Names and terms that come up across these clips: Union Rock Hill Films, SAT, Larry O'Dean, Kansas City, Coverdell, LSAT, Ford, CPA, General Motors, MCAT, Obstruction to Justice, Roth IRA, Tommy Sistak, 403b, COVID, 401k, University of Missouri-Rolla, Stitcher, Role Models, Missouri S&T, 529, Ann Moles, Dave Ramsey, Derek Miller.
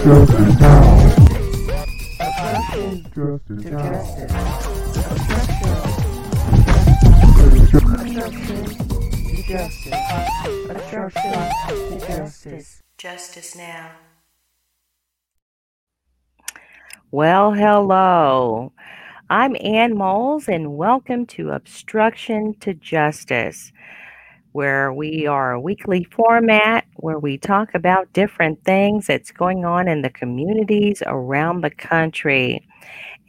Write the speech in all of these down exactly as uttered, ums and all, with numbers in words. Justice now. Justice now. Justice now. Well, hello. I'm Ann Moles, and welcome to Obstruction to Justice, where we are a weekly format where we talk about different things that's going on in the communities around the country.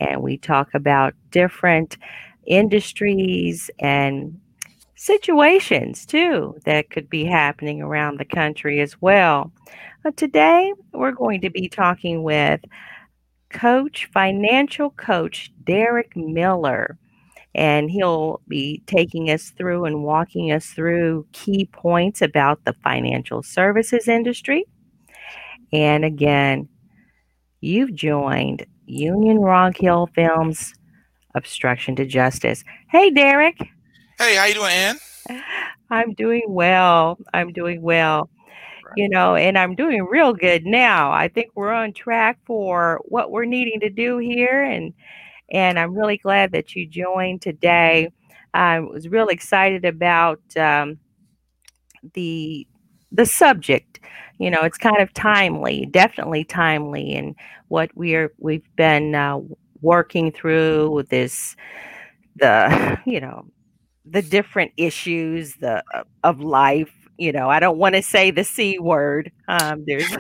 And we talk about different industries and situations, too, that could be happening around the country as well. But today, we're going to be talking with Coach, financial coach Derek Miller. And he'll be taking us through and walking us through key points about the financial services industry. And again, you've joined Union Rock Hill Films, Obstruction to Justice. Hey, Derek. Hey, how you doing, Ann? I'm doing well. I'm doing well. You know, and I'm doing real good now. I think we're on track for what we're needing to do here. And and I'm really glad that you joined today. I was real excited about um, the the subject. You know, it's kind of timely, definitely timely, and what we're we've been uh, working through with this, the you know, the different issues the of life. You know, I don't want to say the C word. Um, there's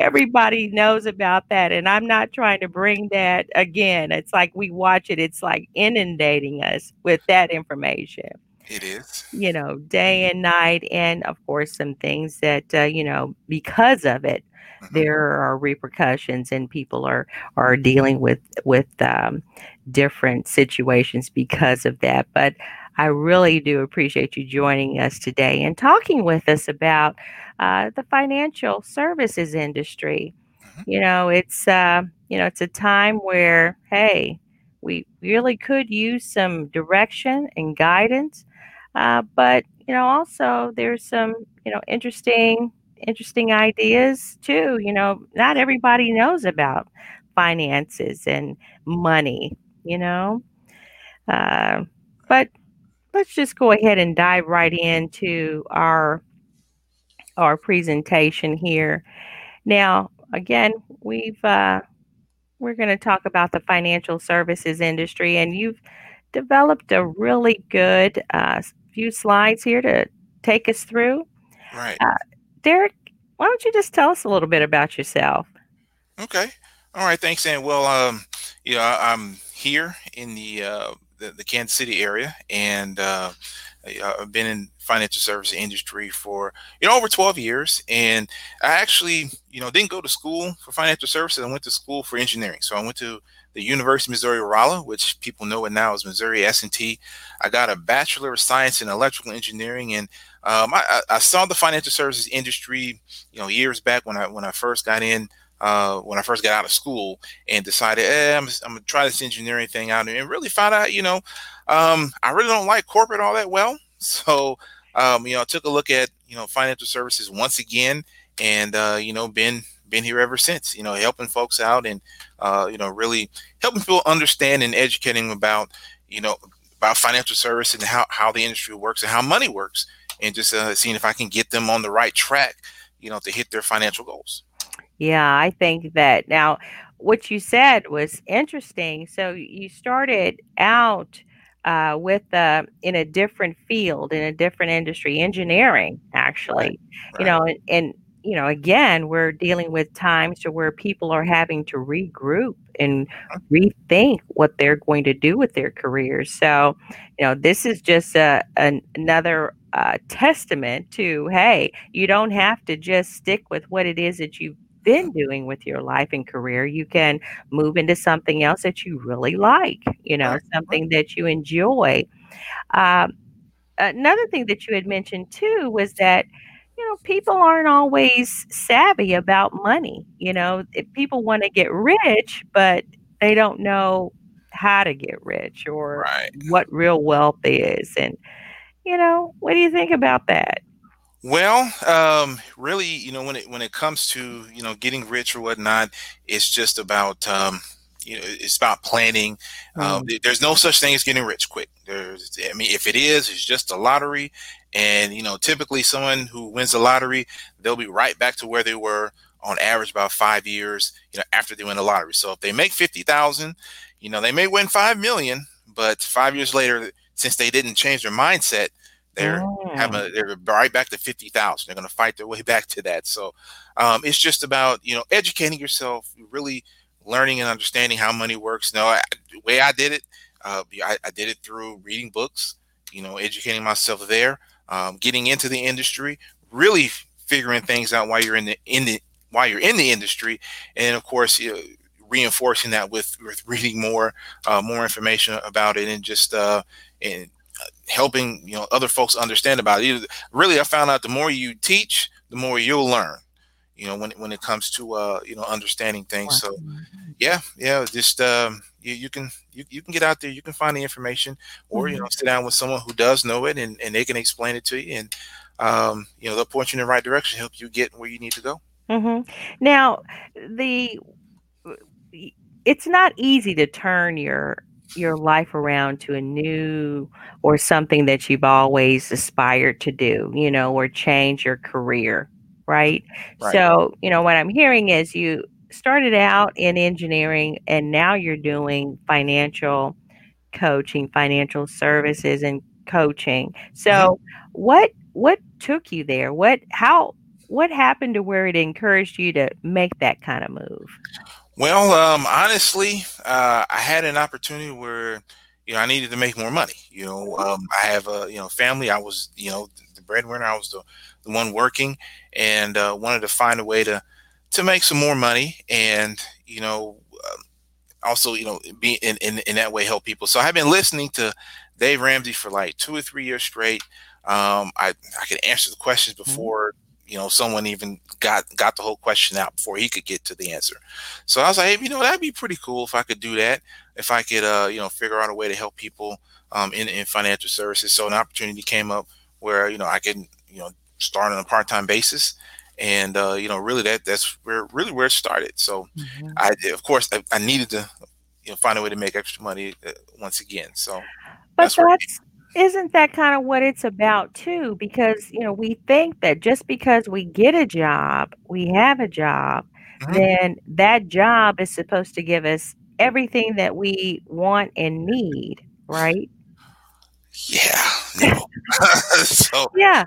everybody knows about that. And I'm not trying to bring that again. It's like we watch it. It's like inundating us with that information. It is, you know, day and night. And of course, some things that, uh, you know, because of it, mm-hmm. there are repercussions and people are are dealing with with um, different situations because of that. But I really do appreciate you joining us today and talking with us about uh, the financial services industry. Mm-hmm. You know, it's uh, you know it's a time where, hey, we really could use some direction and guidance, uh, but you know, also there's some you know interesting interesting ideas too. You know, not everybody knows about finances and money. You know, uh, but let's just go ahead and dive right into our our presentation here. Now, again, we've uh, we're going to talk about the financial services industry, and you've developed a really good uh, few slides here to take us through. Right, uh, Derek, why don't you just tell us a little bit about yourself? Okay, all right, thanks, Ann. Well, um, you know, I, I'm here in the. Uh, The, the Kansas City area, and uh, I've been in financial services industry for you know over twelve years. And I actually you know didn't go to school for financial services. I went to school for engineering. So I went to the University of Missouri-Rolla, which people know it now as Missouri S and T. I got a Bachelor of Science in Electrical Engineering, and um, I, I saw the financial services industry you know years back when I when I first got in. Uh, when I first got out of school and decided, eh, I'm, I'm going to try this engineering thing out, and really found out, you know, um, I really don't like corporate all that well. So, um, you know, I took a look at, you know, financial services once again, and, uh, you know, been, been here ever since, you know, helping folks out and, uh, you know, really helping people understand and educating them about, you know, about financial service and how, how the industry works and how money works, and just uh, seeing if I can get them on the right track, you know, to hit their financial goals. Yeah, I think that. Now, what you said was interesting. So you started out uh, with uh, in a different field, in a different industry, engineering, actually. Right. You know, and, and, you know, again, we're dealing with times to where people are having to regroup and rethink what they're going to do with their careers. So, you know, this is just a, an, another uh, testament to, hey, you don't have to just stick with what it is that you've been doing with your life and career. You can move into something else that you really like, you know, something that you enjoy. Um, another thing that you had mentioned too was that, you know, people aren't always savvy about money. You know, if people want to get rich, but they don't know how to get rich or right. what real wealth is. And, you know, what do you think about that? Well, um, really, you know, when it when it comes to, you know, getting rich or whatnot, it's just about, um, you know, it's about planning. Um, mm. There's no such thing as getting rich quick. There's, I mean, if it is, it's just a lottery. And, you know, typically someone who wins the lottery, they'll be right back to where they were on average about five years, you know, after they win the lottery. So if they make fifty thousand, you know, they may win five million, but five years later, since they didn't change their mindset, they're mm. having a, they're right back to fifty thousand. They're going to fight their way back to that. So um, it's just about, you know, educating yourself, really learning and understanding how money works. Now, I, the way I did it, uh, I, I did it through reading books, you know, educating myself there, um, getting into the industry, really figuring things out while you're in the in the while you're in the industry, and of course, you know, reinforcing that with, with reading more uh, more information about it, and just uh, and helping, you know, other folks understand about it. Really, I found out the more you teach, the more you'll learn, you know, when when it comes to uh, you know, understanding things. So yeah, yeah, just um, you, you can you, you can get out there, you can find the information, or mm-hmm. you know, sit down with someone who does know it, and, and they can explain it to you, and um, you know, they'll point you in the right direction, help you get where you need to go. Mm-hmm. Now, the it's not easy to turn your your life around to a new or something that you've always aspired to do, you know, or change your career. Right? Right. So, you know, what I'm hearing is you started out in engineering, and now you're doing financial coaching, financial services and coaching. So mm-hmm. what, what took you there? What, how, what happened to where it encouraged you to make that kind of move? Well, um, honestly, uh, I had an opportunity where, you know, I needed to make more money. You know, um, I have a, you know, family. I was, you know, the breadwinner. I was the, the one working, and uh, wanted to find a way to, to make some more money, and, you know, um, also, you know, be in, in, in that way, help people. So I've been listening to Dave Ramsey for like two or three years straight. Um, I, I could answer the questions before, you know, someone even got, got the whole question out before he could get to the answer. So I was like, hey, you know, that'd be pretty cool if I could do that. If I could, uh, you know, figure out a way to help people um, in, in financial services. So an opportunity came up where, you know, I can, you know, start on a part-time basis. And, uh, you know, really that that's where really where it started. So mm-hmm. I, of course I, I needed to, you know, find a way to make extra money uh, once again. So, but that's, that's isn't that kind of what it's about too? Because, you know, we think that just because we get a job, we have a job, mm-hmm. then that job is supposed to give us everything that we want and need. Right. Yeah. No. so, yeah.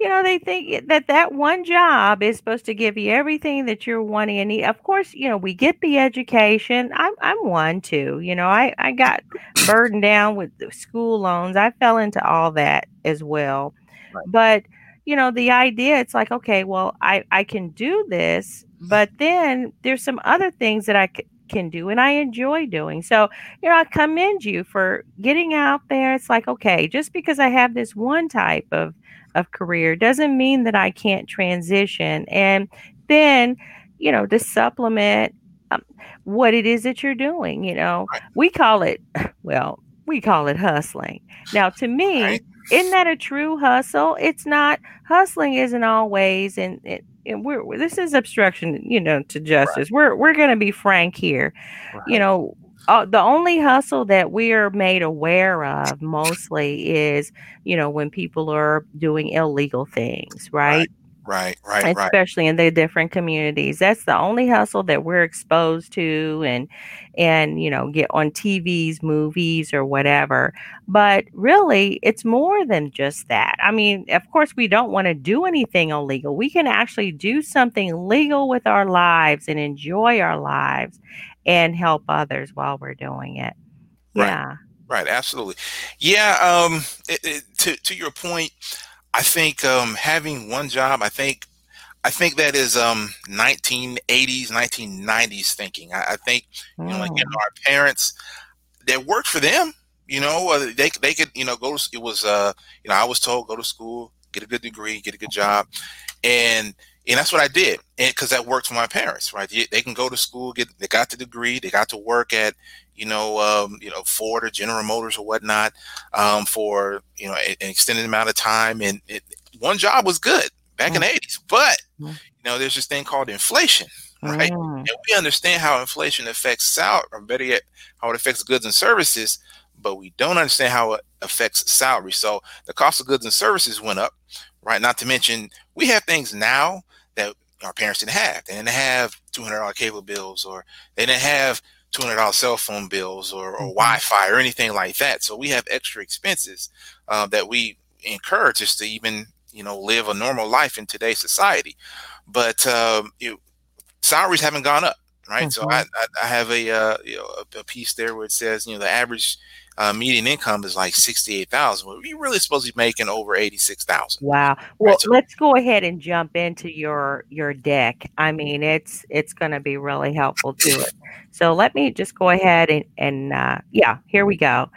You know, they think that that one job is supposed to give you everything that you're wanting and need. Of course, you know, we get the education. I'm I'm one too. You know, I, I got burdened down with school loans. I fell into all that as well. Right. But, you know, the idea, it's like, okay, well, I, I can do this, but then there's some other things that I c- can do and I enjoy doing. So, you know, I commend you for getting out there. It's like, okay, just because I have this one type of of career doesn't mean that I can't transition. And then, you know, to supplement um, what it is that you're doing, you know, right. we call it, well, we call it hustling. Now, to me, right. isn't that a true hustle? It's not, hustling isn't always, and, it, and we're, we're, this is obstruction, you know, to justice. Right. We're, we're going to be frank here. Right. You know, Uh, the only hustle that we are made aware of mostly is, you know, when people are doing illegal things, right? Right, right, right. Especially right. in the different communities. That's the only hustle that we're exposed to and, and you know, get on T Vs, movies or whatever. But really, it's more than just that. I mean, of course, we don't want to do anything illegal. We can actually do something legal with our lives and enjoy our lives and help others while we're doing it. Yeah. Right. Right. Absolutely. Yeah. Um, it, it, to, to your point, I think, um, having one job, I think, I think that is, um, nineteen eighties, nineteen nineties thinking. I, I think, you know, mm. like you know, our parents that worked for them, you know, they, they could, you know, go to, it was, uh, you know, I was told, go to school, get a good degree, get a good job. And, And that's what I did, and because that worked for my parents, right? They, they can go to school, get they got the degree, they got to work at, you know, um, you know, Ford or General Motors or whatnot, um, for, you know, a, an extended amount of time. And it, one job was good back mm-hmm. in the eighties, but, you know, there's this thing called inflation, right? Mm-hmm. And we understand how inflation affects salary, or better yet, how it affects goods and services, but we don't understand how it affects salary. So the cost of goods and services went up, right? Not to mention we have things now that our parents didn't have. They didn't have two hundred dollars cable bills, or they didn't have two hundred dollars cell phone bills, or, or Wi-Fi or anything like that. So we have extra expenses uh, that we encourage us to even, you know, live a normal life in today's society. But um, it, salaries haven't gone up, right? Mm-hmm. So I, I, I have a, uh, you know, a piece there where it says, you know, the average uh, median income is like sixty-eight thousand dollars. Well, you're really supposed to be making over eighty-six thousand dollars. Wow. Well, right? So let's go ahead and jump into your your deck. I mean, it's it's going to be really helpful to it. So let me just go ahead and, and uh, yeah, here we go.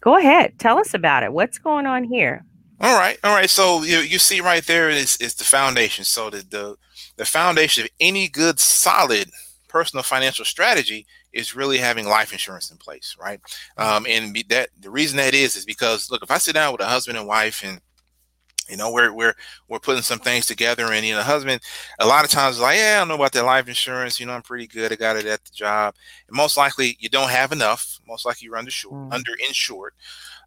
Go ahead. Tell us about it. What's going on here? All right. All right. So you, you see right there is, is the foundation. So the, the the foundation of any good, solid personal financial strategy is really having life insurance in place. Right. Um, and that the reason that is, is because, look, if I sit down with a husband and wife and, you know, we're we're we're putting some things together, and, you know, the husband a lot of times is like, yeah, I don't know about that life insurance. You know, I'm pretty good. I got it at the job. And most likely you don't have enough. Most likely you're undershort, mm. underinsured.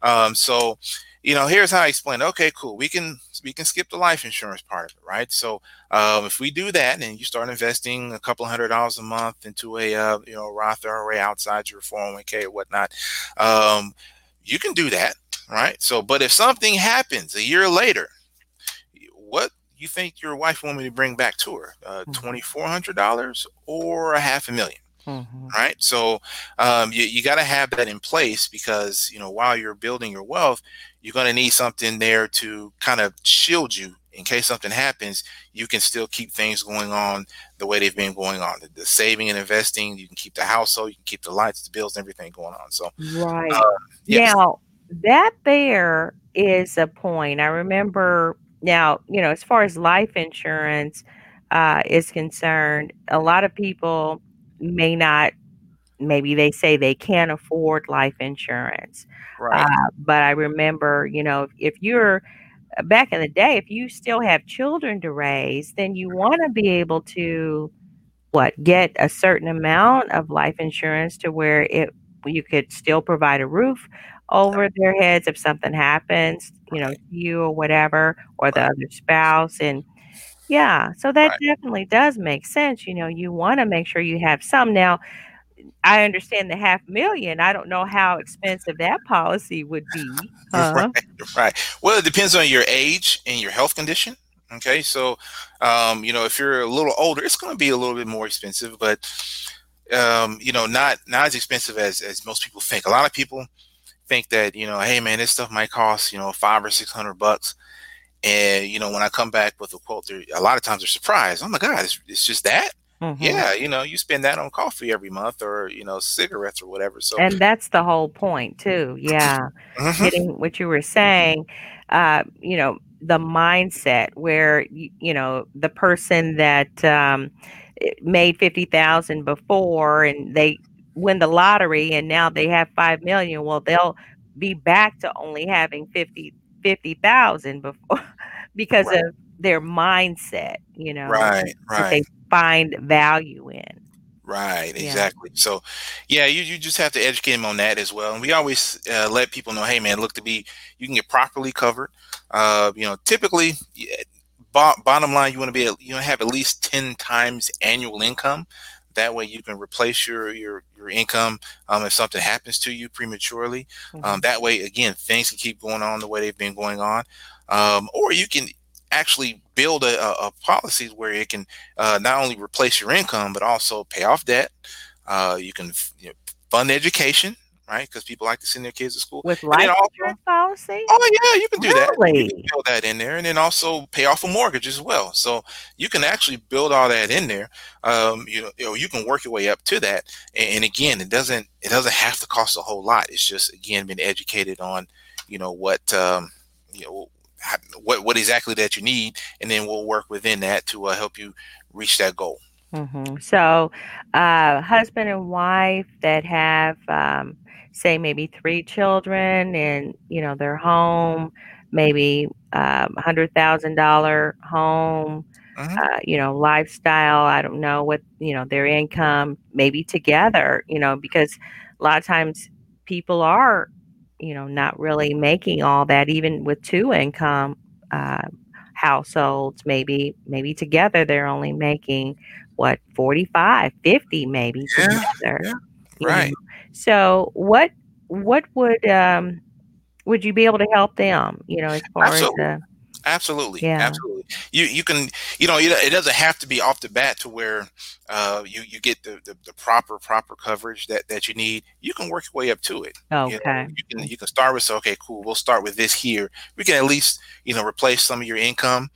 Um, so, you know, here's how I explain it. Okay, cool. We can we can skip the life insurance part of it, right? So um, if we do that, and you start investing a couple hundred dollars a month into a uh, you know, Roth I R A outside your four oh one k or whatnot, um, you can do that, right? So, but if something happens a year later, what you think your wife want me to bring back to her? Uh, twenty-four hundred dollars or a half a million? Mm-hmm. Right. So um, you, you got to have that in place, because, you know, while you're building your wealth, you're going to need something there to kind of shield you in case something happens. You can still keep things going on the way they've been going on. The, the saving and investing, you can keep the household, you can keep the lights, the bills, everything going on. So, right. Um, yes. Now, that there is a point. I remember now, you know, as far as life insurance uh, is concerned, a lot of people may not, maybe they say they can't afford life insurance. Right. Uh, but I remember, you know, if you're back in the day, if you still have children to raise, then you want to be able to what, get a certain amount of life insurance to where it, you could still provide a roof over their heads if something happens, you know, you or whatever, or the other spouse. And yeah, so that right. definitely does make sense. You know, you want to make sure you have some. Now, I understand the half million. I don't know how expensive that policy would be. Uh-huh. Right, right. Well, it depends on your age and your health condition. Okay, so, um, you know, if you're a little older, it's going to be a little bit more expensive, but, um, you know, not not as expensive as, as most people think. A lot of people think that, you know, hey, man, this stuff might cost, you know, five or six hundred bucks. And, you know, when I come back with a quote, a lot of times they're surprised. Oh, my God, it's, it's just that? Mm-hmm. Yeah, you know, you spend that on coffee every month, or, you know, cigarettes or whatever. So, and that's the whole point, too. Yeah. Mm-hmm. Getting what you were saying, uh, you know, the mindset where, you, you know, the person that um, made fifty thousand dollars before, and they win the lottery and now they have five million dollars. Well, they'll be back to only having fifty thousand dollars. fifty thousand before, because right. of their mindset, you know, right, right. that they find value in. Right, yeah. Exactly. So, yeah, you, you just have to educate them on that as well. And we always uh, let people know, hey, man, look to be, you can get properly covered. Uh, you know, typically, bo- bottom line, you want to be, you know, have at least ten times annual income. That way you can replace your your your income um, if something happens to you prematurely. Mm-hmm. Um, that way, again, things can keep going on the way they've been going on. Um, or you can actually build a, a, a policy where it can uh, not only replace your income, but also pay off debt. Uh, you can you know, fund education. Right, because people like to send their kids to school with life also, insurance policy. Oh yeah, you can do really? that. You can build that in there, and then also pay off a mortgage as well. So you can actually build all that in there. Um, you know, you, know, you can work your way up to that. And, and again, it doesn't it doesn't have to cost a whole lot. It's just again being educated on, you know, what um, you know, what what exactly that you need, and then we'll work within that to uh, help you reach that goal. Mm-hmm. So uh, husband and wife that have, um, say, maybe three children and, you know, their home, maybe um, one hundred thousand dollars home, uh-huh. uh, you know, lifestyle. I don't know what, you know, their income, maybe together, you know, because a lot of times people are, you know, not really making all that, even with two income uh, households, maybe, maybe together, they're only making what, forty-five, fifty, maybe yeah, together. Yeah, right. Know? So what, what would, um, would you be able to help them, you know, as far absolutely. as the, Absolutely. Yeah. Absolutely. You you can, you know, it doesn't have to be off the bat to where uh, you, you get the, the, the proper, proper coverage that, that you need. You can work your way up to it. Okay. You know, you can, you can start with, so, okay, cool. We'll start with this here. We can at least, you know, replace some of your income.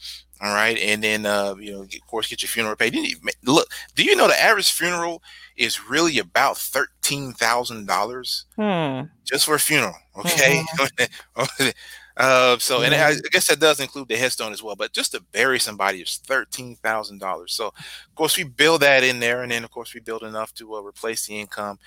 All right. And then, uh, you know, of course, get your funeral paid. Look, do you know the average funeral is really about thirteen thousand dollars hmm. just for a funeral? Okay. Mm-hmm. Uh, so, and I guess that does include the headstone as well, but just to bury somebody is thirteen thousand dollars. So of course we build that in there. And then of course we build enough to uh, replace the income.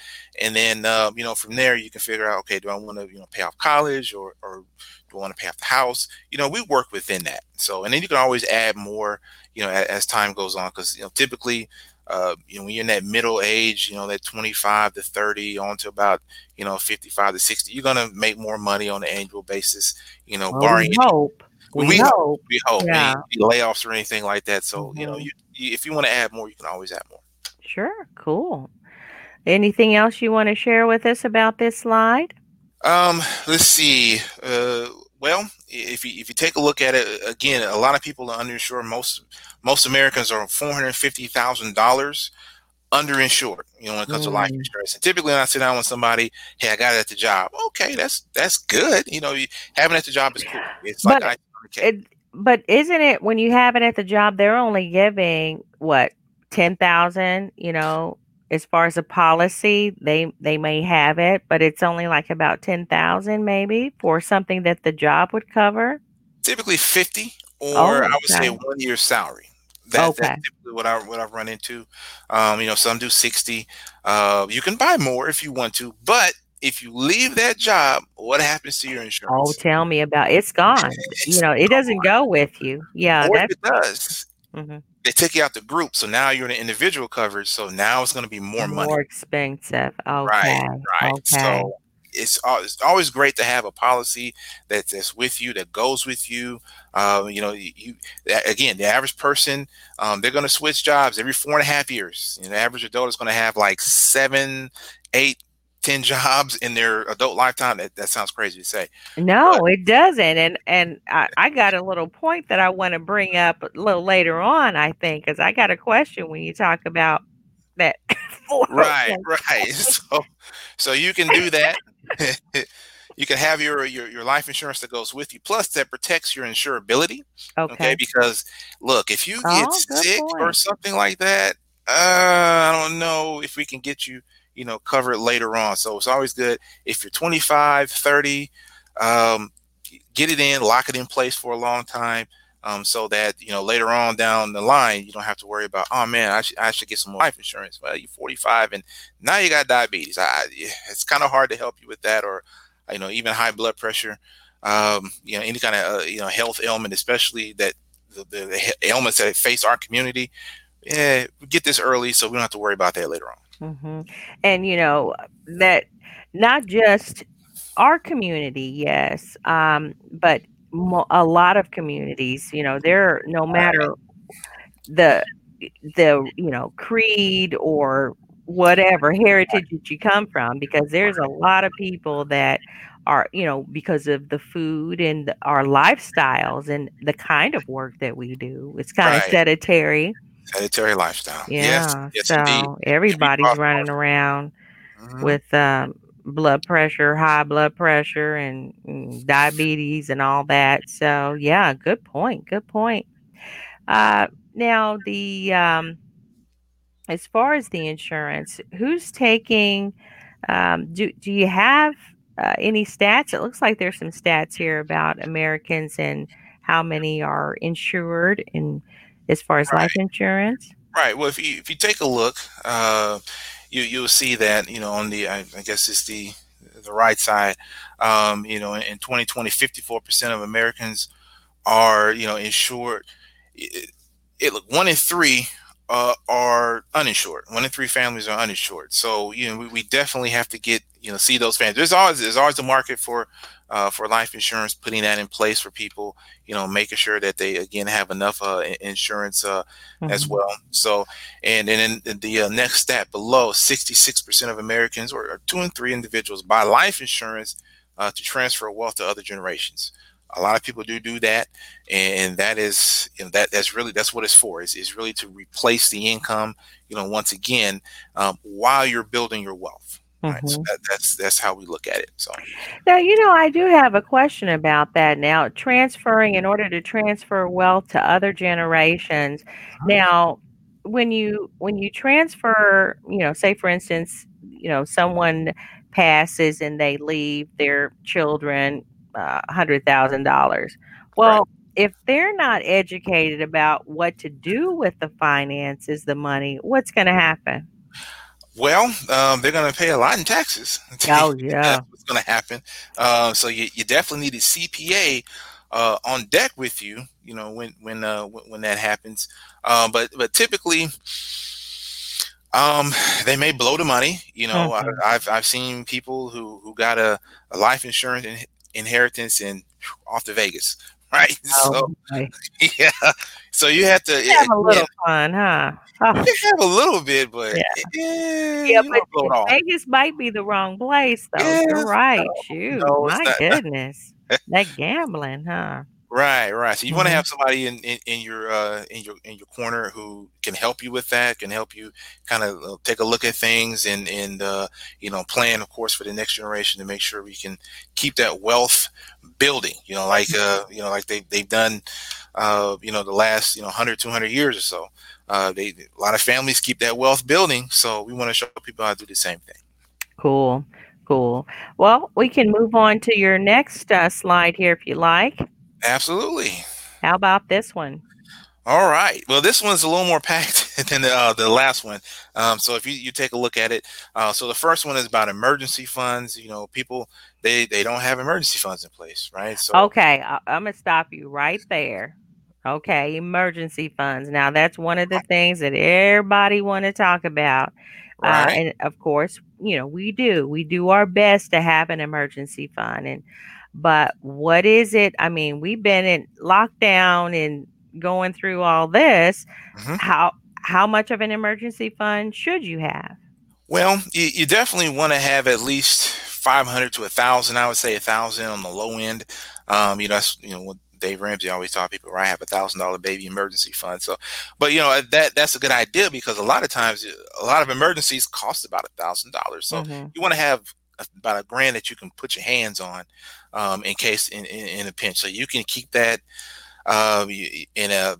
And then, uh, you know, from there you can figure out, okay, do I want to, you know, pay off college or, or do I want to pay off the house? You know, we work within that. So, and then you can always add more, you know, as, as time goes on. Cause you know, typically, uh, you know, when you're in that middle age, you know, that twenty-five to thirty on to about, you know, fifty-five to sixty, you're going to make more money on an annual basis, you know, well, barring we hope. We, we hope, we hope, yeah. any layoffs or anything like that. So, mm-hmm. you know, you, you, if you want to add more, you can always add more. Sure. Cool. Anything else you want to share with us about this slide? Um, let's see. Uh, Well, if you if you take a look at it again, a lot of people are underinsured. Most most Americans are four hundred fifty thousand dollars underinsured. You know, when it comes mm. to life insurance. And typically, when I sit down with somebody, hey, I got it at the job. Okay, that's that's good. You know, you, having it at the job is cool. It's but, like it, but isn't it when you have it at the job, they're only giving what ten thousand? You know, as far as a policy, they, they may have it, but it's only like about ten thousand maybe for something that the job would cover. Typically fifty or oh, okay. I would say one year salary. That, okay. That's typically what, I, what I've run into. Um, you know, some do sixty. Uh, you can buy more if you want to, but if you leave that job, what happens to your insurance? Oh, tell me about it. It's gone. It's you know, it gone. Doesn't go with you. Yeah. Or that's- it does. Mm-hmm. They took you out the group, so now you're in an individual coverage. So now it's going to be more, more money, more expensive. Okay, right, right. Okay. So it's it's always great to have a policy that, that's with you, that goes with you. Um, you know, you again, the average person, um, they're going to switch jobs every four and a half years. You know, the average adult is going to have like seven, eight. ten jobs in their adult lifetime. That, that sounds crazy to say. No, but it doesn't. And and I, I got a little point that I want to bring up a little later on, I think, because I got a question when you talk about that. Right, right. So, so you can do that. You can have your, your, your life insurance that goes with you. Plus that protects your insurability. Okay. okay because look, if you get oh, sick point. or something like that, uh, I don't know if we can get you, you know, cover it later on. So it's always good if you're twenty-five, thirty, um, get it in, lock it in place for a long time. Um, so that, you know, later on down the line, you don't have to worry about, oh man, I should, I should get some more life insurance. Well, you're forty-five and now you got diabetes. I, it's kind of hard to help you with that, or, you know, even high blood pressure, um, you know, any kind of, uh, you know, health ailment, especially that the, the, the ailments that face our community. Yeah, get this early so we don't have to worry about that later on. Mm-hmm. And, you know, that not just our community, yes, um, but mo- a lot of communities, you know, they're no matter the, the you know, creed or whatever heritage that you come from, because there's a lot of people that are, you know, because of the food and the, our lifestyles and the kind of work that we do, it's kind right. of sedentary. Sedentary lifestyle. Yeah. Yes, yes, so indeed. Everybody's running around mm-hmm. with um, blood pressure, high blood pressure, and, and diabetes and all that. So, yeah, good point. Good point. Uh, now, the um, as far as the insurance, who's taking? Um, do do you have uh, any stats? It looks like there's some stats here about Americans and how many are insured and. As far as life insurance? Right. Well, if you if you take a look, uh, you you'll see that you know on the I, I guess it's the the right side. Um, you know, in, in twenty twenty, fifty-four percent of Americans are you know insured. It, it look one in three uh, are uninsured. One in three families are uninsured. So you know we, we definitely have to get you know see those families. There's always there's always a market for uh, for life insurance. Putting that in place for people, you know, making sure that they again have enough uh, insurance uh, mm-hmm. as well. So and then in the uh, next stat below, sixty-six percent of Americans or, or two in three individuals buy life insurance uh, to transfer wealth to other generations. A lot of people do do that, and that is you know, that that's really that's what it's for. It's, it's really to replace the income, you know, once again, um, while you're building your wealth. Mm-hmm. Right? So that, that's that's how we look at it. So now, you know, I do have a question about that. Now, transferring in order to transfer wealth to other generations. Now, when you when you transfer, you know, say for instance, you know, someone passes and they leave their children Uh, one hundred thousand dollars. Well, right. If they're not educated about what to do with the finances, the money, what's going to happen? Well, um, they're going to pay a lot in taxes. Oh, yeah. That's what's going to happen. Uh, so you, you definitely need a C P A uh, on deck with you, you know, when when uh, when, when that happens. Uh, but but typically, Um, they may blow the money. You know, mm-hmm. I, I've I've seen people who who got a, a life insurance and inheritance and off to Vegas, right? Oh, so right. Yeah, so you have to have it, a little yeah. fun, huh? Oh. You can have a little bit, but yeah, yeah, yeah but Vegas might be the wrong place, though. Yes, You're right, no, shoot, no, my not, goodness, that gambling, huh? Right, right. So you mm-hmm. want to have somebody in, in, in your uh, in your in your corner who can help you with that, can help you kind of take a look at things and and uh, you know plan, of course, for the next generation to make sure we can keep that wealth building. You know, like uh, you know, like they they've done, uh, you know, the last you know one hundred, two hundred years or so. Uh, they a lot of families keep that wealth building, so we want to show people how to do the same thing. Cool, cool. Well, we can move on to your next uh, slide here if you like. Absolutely. How about this one? All right. Well, this one's a little more packed than the, uh, the last one. Um, so if you, you take a look at it, uh, so the first one is about emergency funds. You know, people, they, they don't have emergency funds in place, right? So okay. I- I'm going to stop you right there. Okay. Emergency funds. Now, that's one of the things that everybody want to talk about. Right. Uh, and of course, you know, we do. We do our best to have an emergency fund. And But what is it? I mean, we've been in lockdown and going through all this. Mm-hmm. How how much of an emergency fund should you have? Well, you, you definitely want to have at least five hundred to a thousand. I would say a thousand on the low end. Um, you know, that's, you know, what Dave Ramsey always taught people, right? I have a thousand dollar baby emergency fund. So, but you know, that that's a good idea because a lot of times, a lot of emergencies cost about a thousand dollars. So mm-hmm. you want to have about a grand that you can put your hands on um, in case in, in, in a pinch. So you can keep that uh, in a,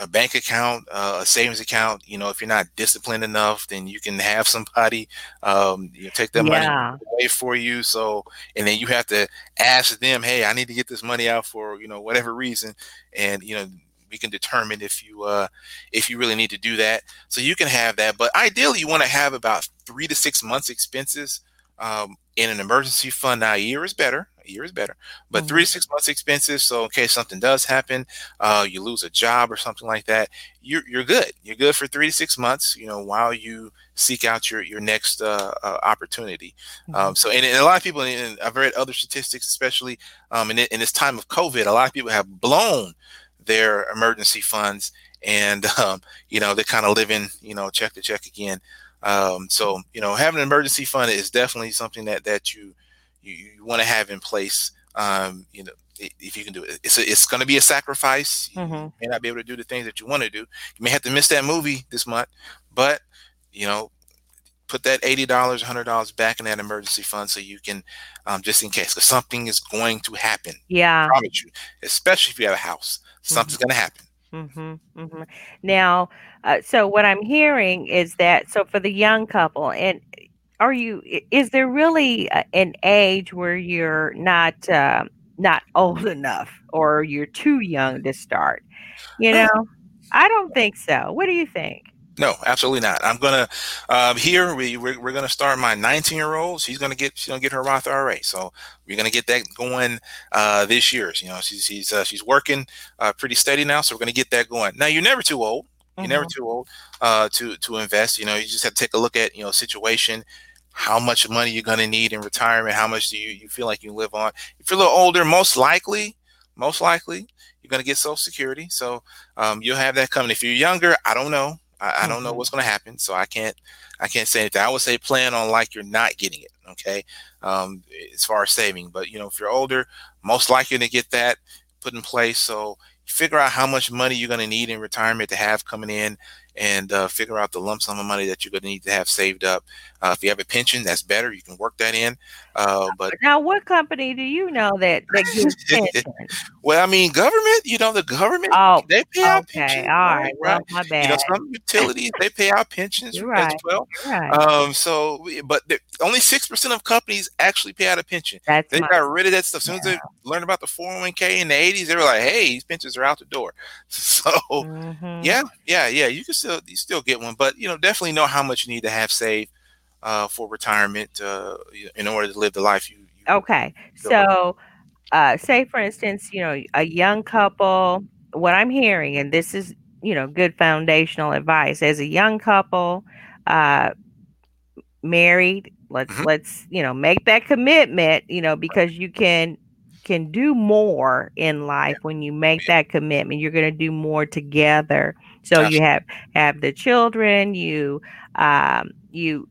a bank account, uh, a savings account. You know, if you're not disciplined enough, then you can have somebody um, you know, take that yeah. money away for you. So, and then you have to ask them, hey, I need to get this money out for, you know, whatever reason. And, you know, we can determine if you uh, if you really need to do that. So you can have that. But ideally, you want to have about three to six months expenses um in an emergency fund. Now a year is better a year is better but mm-hmm. three to six months expenses, so in case something does happen, uh you lose a job or something like that, you're you're good you're good for three to six months, you know, while you seek out your your next uh, uh opportunity. Mm-hmm. um so and, and a lot of people, and I've read other statistics, especially um in, in this time of COVID, a lot of people have blown their emergency funds, and um you know they're kind of living you know check to check again. Um, so, you know, having an emergency fund is definitely something that, that you, you, you want to have in place. Um, you know, if you can do it, it's, it's going to be a sacrifice. You mm-hmm. may not be able to do the things that you want to do. You may have to miss that movie this month, but, you know, put that eighty dollars, a hundred dollars back in that emergency fund so you can, um, just in case, because something is going to happen. Yeah. I promise you, especially if you have a house, something's mm-hmm. going to happen. Mm-hmm, mm-hmm. Now, uh, so what I'm hearing is that, so for the young couple, and are you, is there really an age where you're not, uh, not old enough or you're too young to start? You know, I don't think so. What do you think? No, absolutely not. I'm gonna uh, here we we're, we're gonna start my nineteen year old. She's gonna get she's gonna get her Roth I R A. So we're gonna get that going uh, this year. You know, she's she's uh, she's working uh, pretty steady now. So we're gonna get that going. Now you're never too old. You're mm-hmm. never too old uh, to to invest. You know, you just have to take a look at you know situation. How much money you're gonna need in retirement? How much do you you feel like you live on? If you're a little older, most likely, most likely you're gonna get Social Security. So um, you'll have that coming. If you're younger, I don't know. I don't know what's going to happen, so I can't I can't say anything. I would say plan on like you're not getting it, okay, um, as far as saving. But, you know, if you're older, most likely to get that put in place. So figure out how much money you're going to need in retirement to have coming in and uh, figure out the lump sum of money that you're going to need to have saved up. Uh, if you have a pension, that's better. You can work that in. Uh, but now, what company do you know that, that gives pension? Well, I mean, government, you know, the government, oh, they pay okay. out pensions. All right. Well, my bad. You know, some utilities, they pay out pensions right. as well. Right. Um, so, but only six percent of companies actually pay out a pension. That's they my, got rid of that stuff. As soon yeah. as they learned about the four oh one k in the eighties, they were like, hey, these pensions are out the door. So, mm-hmm. yeah, yeah, yeah. You can still, you still get one, but, you know, definitely know how much you need to have saved uh, for retirement uh, in order to live the life you. you okay. So uh, say, for instance, you know, a young couple, what I'm hearing, and this is, you know, good foundational advice as a young couple, uh, married, let's, mm-hmm. let's, you know, make that commitment, you know, because you can, can do more in life yeah. when you make yeah. that commitment. You're going to do more together. So Absolutely. you have, have the children, you, um, you,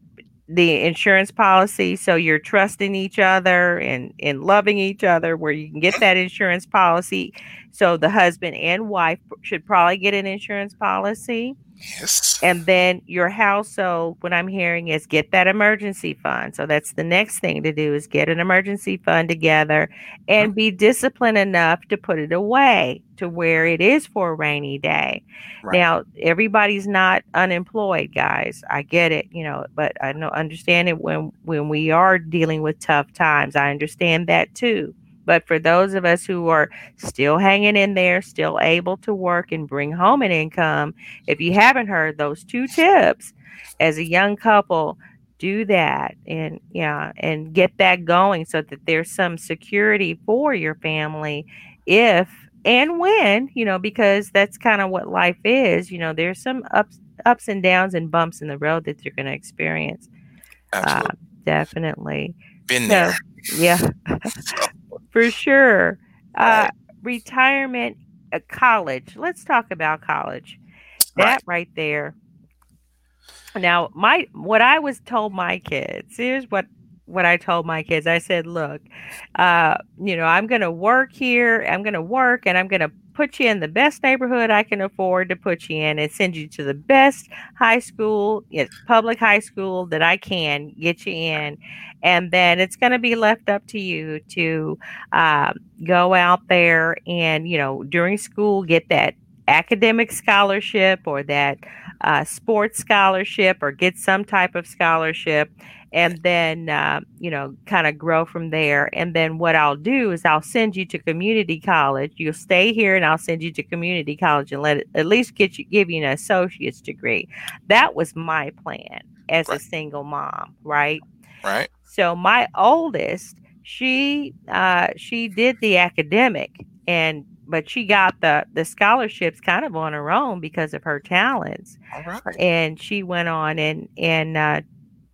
the insurance policy. So you're trusting each other and, and loving each other where you can get that insurance policy. So the husband and wife should probably get an insurance policy. Yes. And then your household, what I'm hearing is get that emergency fund. So that's the next thing to do is get an emergency fund together and mm-hmm. be disciplined enough to put it away to where it is for a rainy day. Right. Now, everybody's not unemployed, guys. I get it, you know, but I know, understand it when, when we are dealing with tough times. I understand that too. But for those of us who are still hanging in there, still able to work and bring home an income, if you haven't heard those two tips, as a young couple, do that and yeah, and get that going so that there's some security for your family if and when, you know, because that's kind of what life is. You know, there's some ups, ups and downs and bumps in the road that you're going to experience. Absolutely. Uh, definitely. Been so, there. Yeah. For sure. Uh, retirement, uh, college. Let's talk about college. That right. right there. Now, my what I was told my kids, here's what, what I told my kids. I said, look, uh, you know, I'm going to work here. I'm going to work and I'm going to put you in the best neighborhood I can afford to put you in and send you to the best high school, it's public high school that I can get you in. And then it's going to be left up to you to uh, go out there and, you know, during school, get that academic scholarship or that uh, sports scholarship or get some type of scholarship and then, uh, you know, kind of grow from there. And then what I'll do is I'll send you to community college. You'll stay here and I'll send you to community college and let it at least get you, give you an associate's degree. That was my plan as right. a single mom. Right. Right. So my oldest, she, uh, she did the academic and, but she got the, the scholarships kind of on her own because of her talents. All right. And she went on and, and, uh,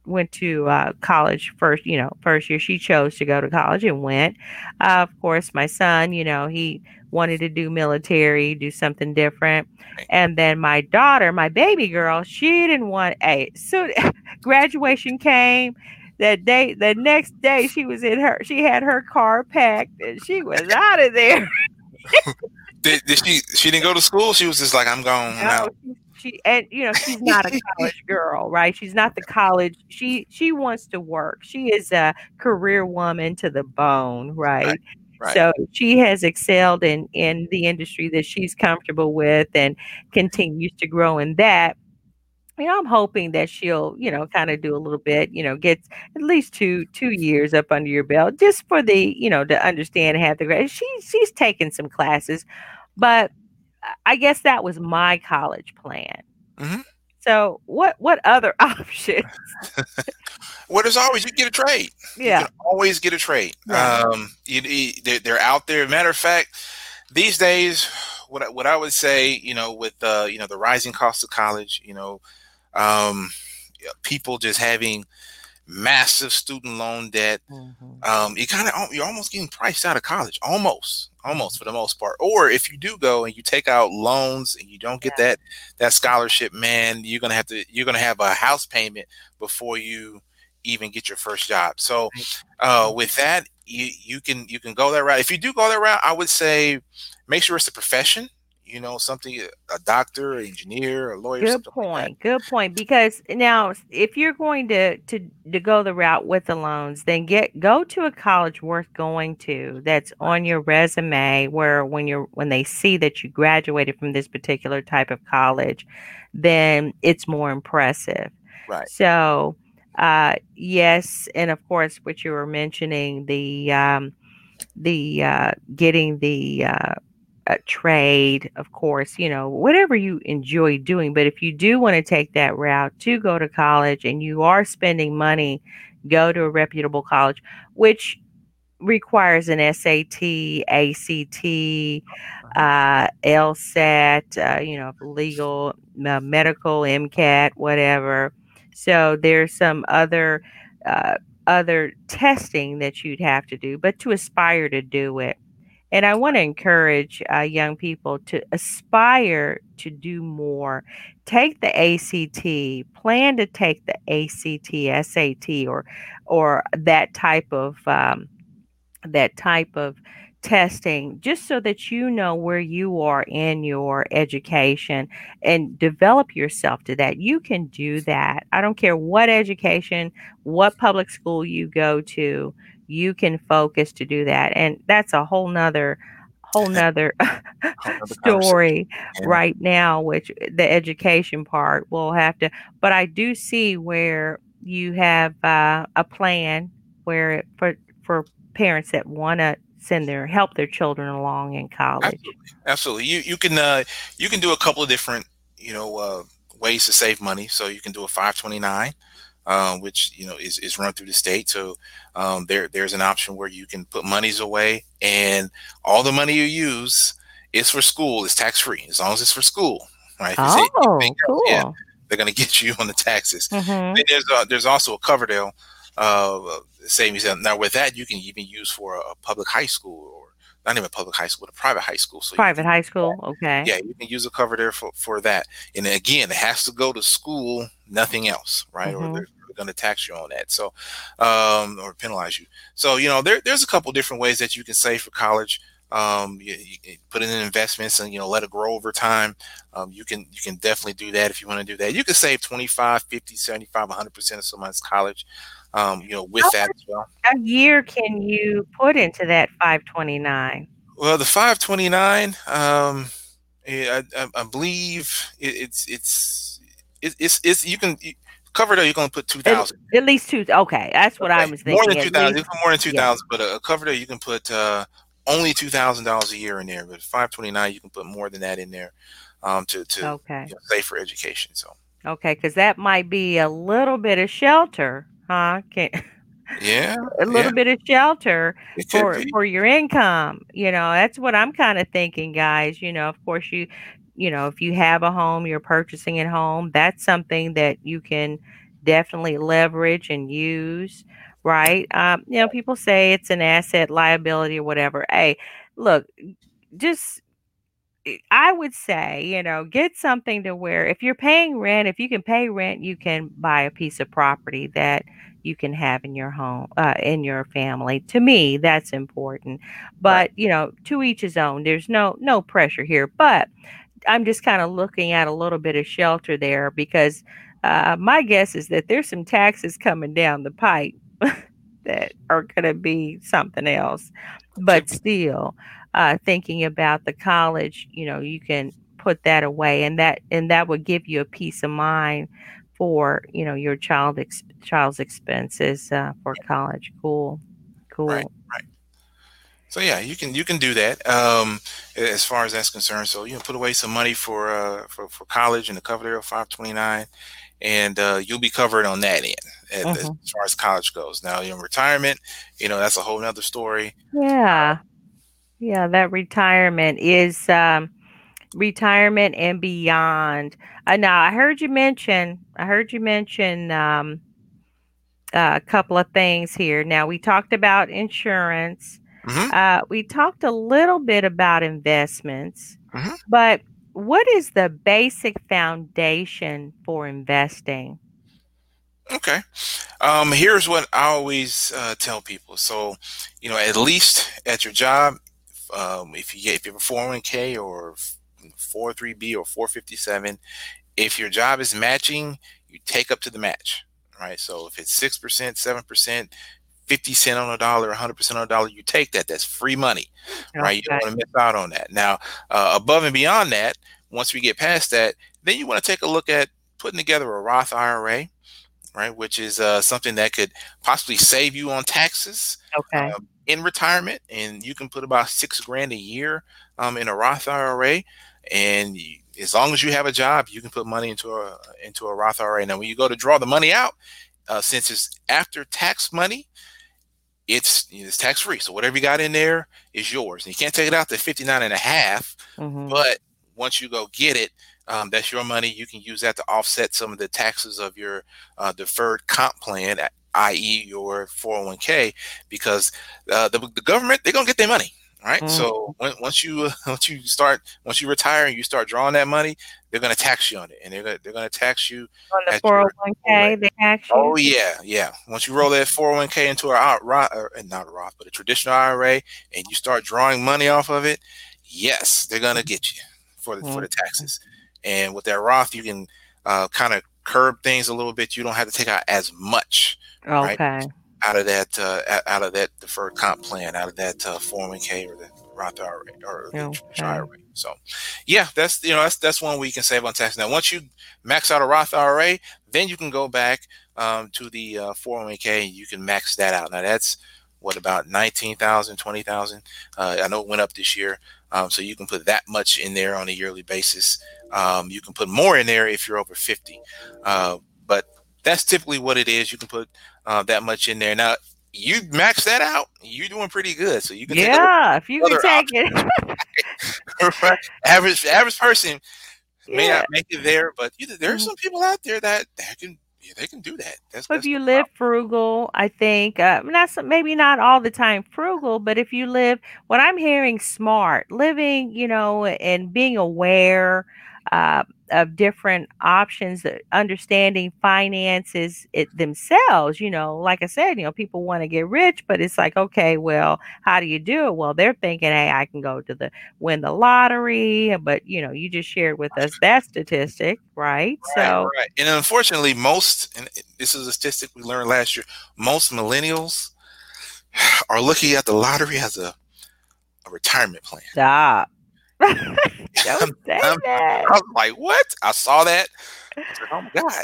went to uh, college first, you know, first year she chose to go to college and went. Uh, of course, my son, you know, he wanted to do military, do something different. And then my daughter, my baby girl, she didn't want a so graduation came that day. The next day she was in her, she had her car packed and she was out of there. did, did she, she didn't go to school. She was just like, I'm gone now. She, and you know, she's not a college girl, right? She's not the college. She, she wants to work. She is a career woman to the bone, right? Right, right. So she has excelled in, in the industry that she's comfortable with and continues to grow in that. You know, I'm hoping that she'll, you know, kind of do a little bit, you know, get at least two, two years up under your belt just for the, you know, to understand and have the grade. She, she's taken some classes, but I guess that was my college plan. Mm-hmm. So what what other options? Well, there's always, you get a trade. Yeah. You can always get a trade. Right. Um, you, you, they're out there. Matter of fact, these days, what I, what I would say, you know, with, uh, you know, the rising cost of college, you know, um, people just having massive student loan debt, mm-hmm. um, you kind of, you're almost getting priced out of college, almost, almost for the most part. Or if you do go and you take out loans and you don't get yeah. that, that scholarship, man, you're going to have to, you're going to have a house payment before you even get your first job. So, uh, with that, you, you can, you can go that route. If you do go that route, I would say make sure it's a profession, you know, something, a doctor, an engineer, a lawyer. Good point. Like good point. Because now if you're going to, to, to go the route with the loans, then get, go to a college worth going to that's on your resume, where when you're, when they see that you graduated from this particular type of college, then it's more impressive. Right. So, Uh, yes. And of course, what you were mentioning, the, um, the, uh, getting the, uh, uh, trade, of course, you know, whatever you enjoy doing, but if you do want to take that route to go to college and you are spending money, go to a reputable college, which requires an S A T, A C T, uh, LSAT, uh, you know, legal, uh, medical, MCAT, whatever. So there's some other uh, other testing that you'd have to do, but to aspire to do it. And I want to encourage uh, young people to aspire to do more. Take the A C T, plan to take the A C T, S A T, or or that type of um, that type of testing, just so that you know where you are in your education and develop yourself to that. You can do that. I don't care what education, what public school you go to, you can focus to do that. And that's a whole nother, whole nother story yeah. right now, which the education part will have to, but I do see where you have uh, a plan where for, for parents that want to send their, help their children along in college. Absolutely. Absolutely. You, you can, uh, you can do a couple of different, you know, uh, ways to save money. So you can do a five twenty-nine, uh, which, you know, is, is run through the state. So, um, there, there's an option where you can put monies away, and all the money you use is for school. It's tax free as long as it's for school, right? Oh, cool. Else, yeah, they're going to get you on the taxes. Mm-hmm. Then there's, uh, there's also a Coverdell, uh, savings. Now with that, you can even use for a public high school, or not even a public high school, but a private high school. So private high school. Okay. Yeah. You can use a cover there for, for that. And again, it has to go to school, nothing else. Right. Mm-hmm. Or they're going to tax you on that. So, um, or penalize you. So, you know, there, there's a couple different ways that you can save for college. Um, you, you put in investments and, you know, let it grow over time. Um, you can, you can definitely do that. If you want to do that, you can save twenty-five, fifty, seventy-five, a hundred percent of someone's college. Um, you know, with How that as well. A year can you put into that five twenty-nine? Well, the five twenty-nine, um, I, I, I believe it, it's, it's, it, it's, it's, you can you, Coverdell, you're going to put two thousand. At, at least two. Okay. That's what okay. I was thinking. More than two thousand, more than two thousand, yeah. But a, a Coverdell, you can put, uh, only two thousand dollars a year in there, but five twenty-nine, you can put more than that in there, um, to, to okay. you know, save for education. So, okay. 'Cause that might be a little bit of shelter. Huh? Can, yeah, a little yeah. bit of shelter for, for your income. You know, that's what I'm kind of thinking, guys. You know, of course, you, you know, if you have a home, you're purchasing at home, that's something that you can definitely leverage and use. Right. Um, you know, people say it's an asset, liability, or whatever. Hey, look, just I would say, you know, get something to where if you're paying rent, if you can pay rent, you can buy a piece of property that you can have in your home, uh, in your family. To me, that's important. But, you know, to each his own. There's no no pressure here. But I'm just kind of looking at a little bit of shelter there, because uh, my guess is that there's some taxes coming down the pipe that are going to be something else. But still, uh, thinking about the college, you know, you can put that away, and that, and that would give you a peace of mind for, you know, your child, ex- child's expenses, uh, for college. Cool. Cool. Right. Right. So yeah, you can you can do that um, as far as that's concerned. So you know, put away some money for uh, for, for college in the Coverdell five twenty-nine, and uh, you'll be covered on that end at, uh-huh. as, as far as college goes. Now, you know, retirement, you know, that's a whole nother story. Yeah, yeah, that retirement is um, retirement and beyond. Uh, now, I heard you mention. I heard you mention. Um, Uh, a couple of things here. Now, we talked about insurance. Mm-hmm. Uh, we talked a little bit about investments, mm-hmm. but what is the basic foundation for investing? Okay. Um, here's what I always uh, tell people. So, you know, at least at your job, um, if you get, if you have a four oh one k or four oh three b or four fifty-seven, if your job is matching, you take up to the match. Right. So if it's six percent, seven percent, fifty cent on a dollar, a hundred percent on a dollar, you take that. That's free money. Okay. Right. You don't want to miss out on that. Now, uh, above and beyond that, once we get past that, then you want to take a look at putting together a Roth I R A. Right. Which is uh, something that could possibly save you on taxes. Okay. Um, in retirement. And you can put about six grand a year um, in a Roth I R A. And you, as long as you have a job, you can put money into a into a Roth I R A. Now, when you go to draw the money out, uh, since it's after tax money, it's it's tax free. So whatever you got in there is yours. And you can't take it out to fifty-nine and a half. Mm-hmm. But once you go get it, um, that's your money. You can use that to offset some of the taxes of your uh, deferred comp plan, that is your four oh one k, because uh, the, the government, they're going to get their money. All right. Mm-hmm. So when, once you uh, once you start once you retire and you start drawing that money, they're going to tax you on it, and they're gonna, they're going to tax you on the four oh one k. They tax you. Oh yeah, yeah. Once you roll that four oh one k into a Roth, not a Roth, but a traditional I R A, and you start drawing money off of it, yes, they're going to get you for the mm-hmm. for the taxes. And with that Roth, you can uh, kind of curb things a little bit. You don't have to take out as much. Okay. Right? out of that uh, out of that deferred comp plan, out of that uh, four oh one k or the Roth I R A or the okay. I R A. So yeah, that's, you know, that's that's one way you can save on tax. Now, once you max out a Roth I R A, then you can go back um, to the uh, four oh one k and you can max that out. Now that's what, about nineteen thousand, twenty thousand. Uh, I know it went up this year. Um, so you can put that much in there on a yearly basis. Um, you can put more in there if you're over fifty. Uh, but that's typically what it is. You can put Uh, that much in there. Now, you max that out, you're doing pretty good. So you can yeah, if you can take options. It. Right? Average average person yeah. may not make it there, but you, there are some people out there that, that can yeah, they can do that. That's, that's if you live problem. frugal, I think uh, not some, maybe not all the time frugal, but if you live, what I'm hearing, smart living, you know, and being aware uh, of different options, understanding finances it themselves, you know, like I said, you know, people want to get rich, but it's like, okay, well, how do you do it? Well, they're thinking, hey, I can go to the, win the lottery, but you know, you just shared with us that statistic, right? right so, right. And unfortunately most, and this is a statistic we learned last year, most millennials are looking at the lottery as a, a retirement plan. Stop. I'm, I'm, I'm like, what? I saw that. I like, oh my god!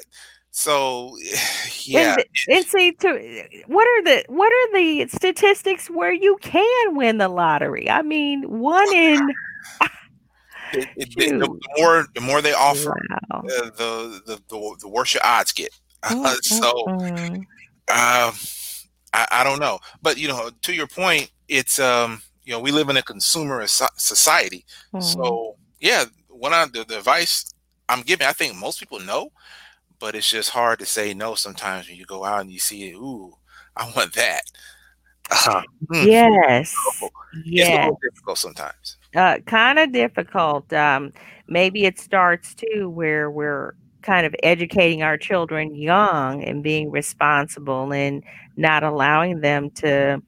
So, yeah. And, and see, to, what are the what are the statistics where you can win the lottery? I mean, one in. It, it, it, the more the more they offer, wow. uh, the, the the the worse your odds get. Uh, so, uh, I, I don't know, but you know, to your point, it's um. You know, we live in a consumer society. Mm-hmm. So, yeah, when I the, the advice I'm giving, I think most people know, but it's just hard to say no sometimes when you go out and you see it. Ooh, I want that. Uh, yes. Mm, it's yes. a little difficult sometimes. Uh, kind of difficult. Um, maybe it starts, too, where we're kind of educating our children young and being responsible and not allowing them to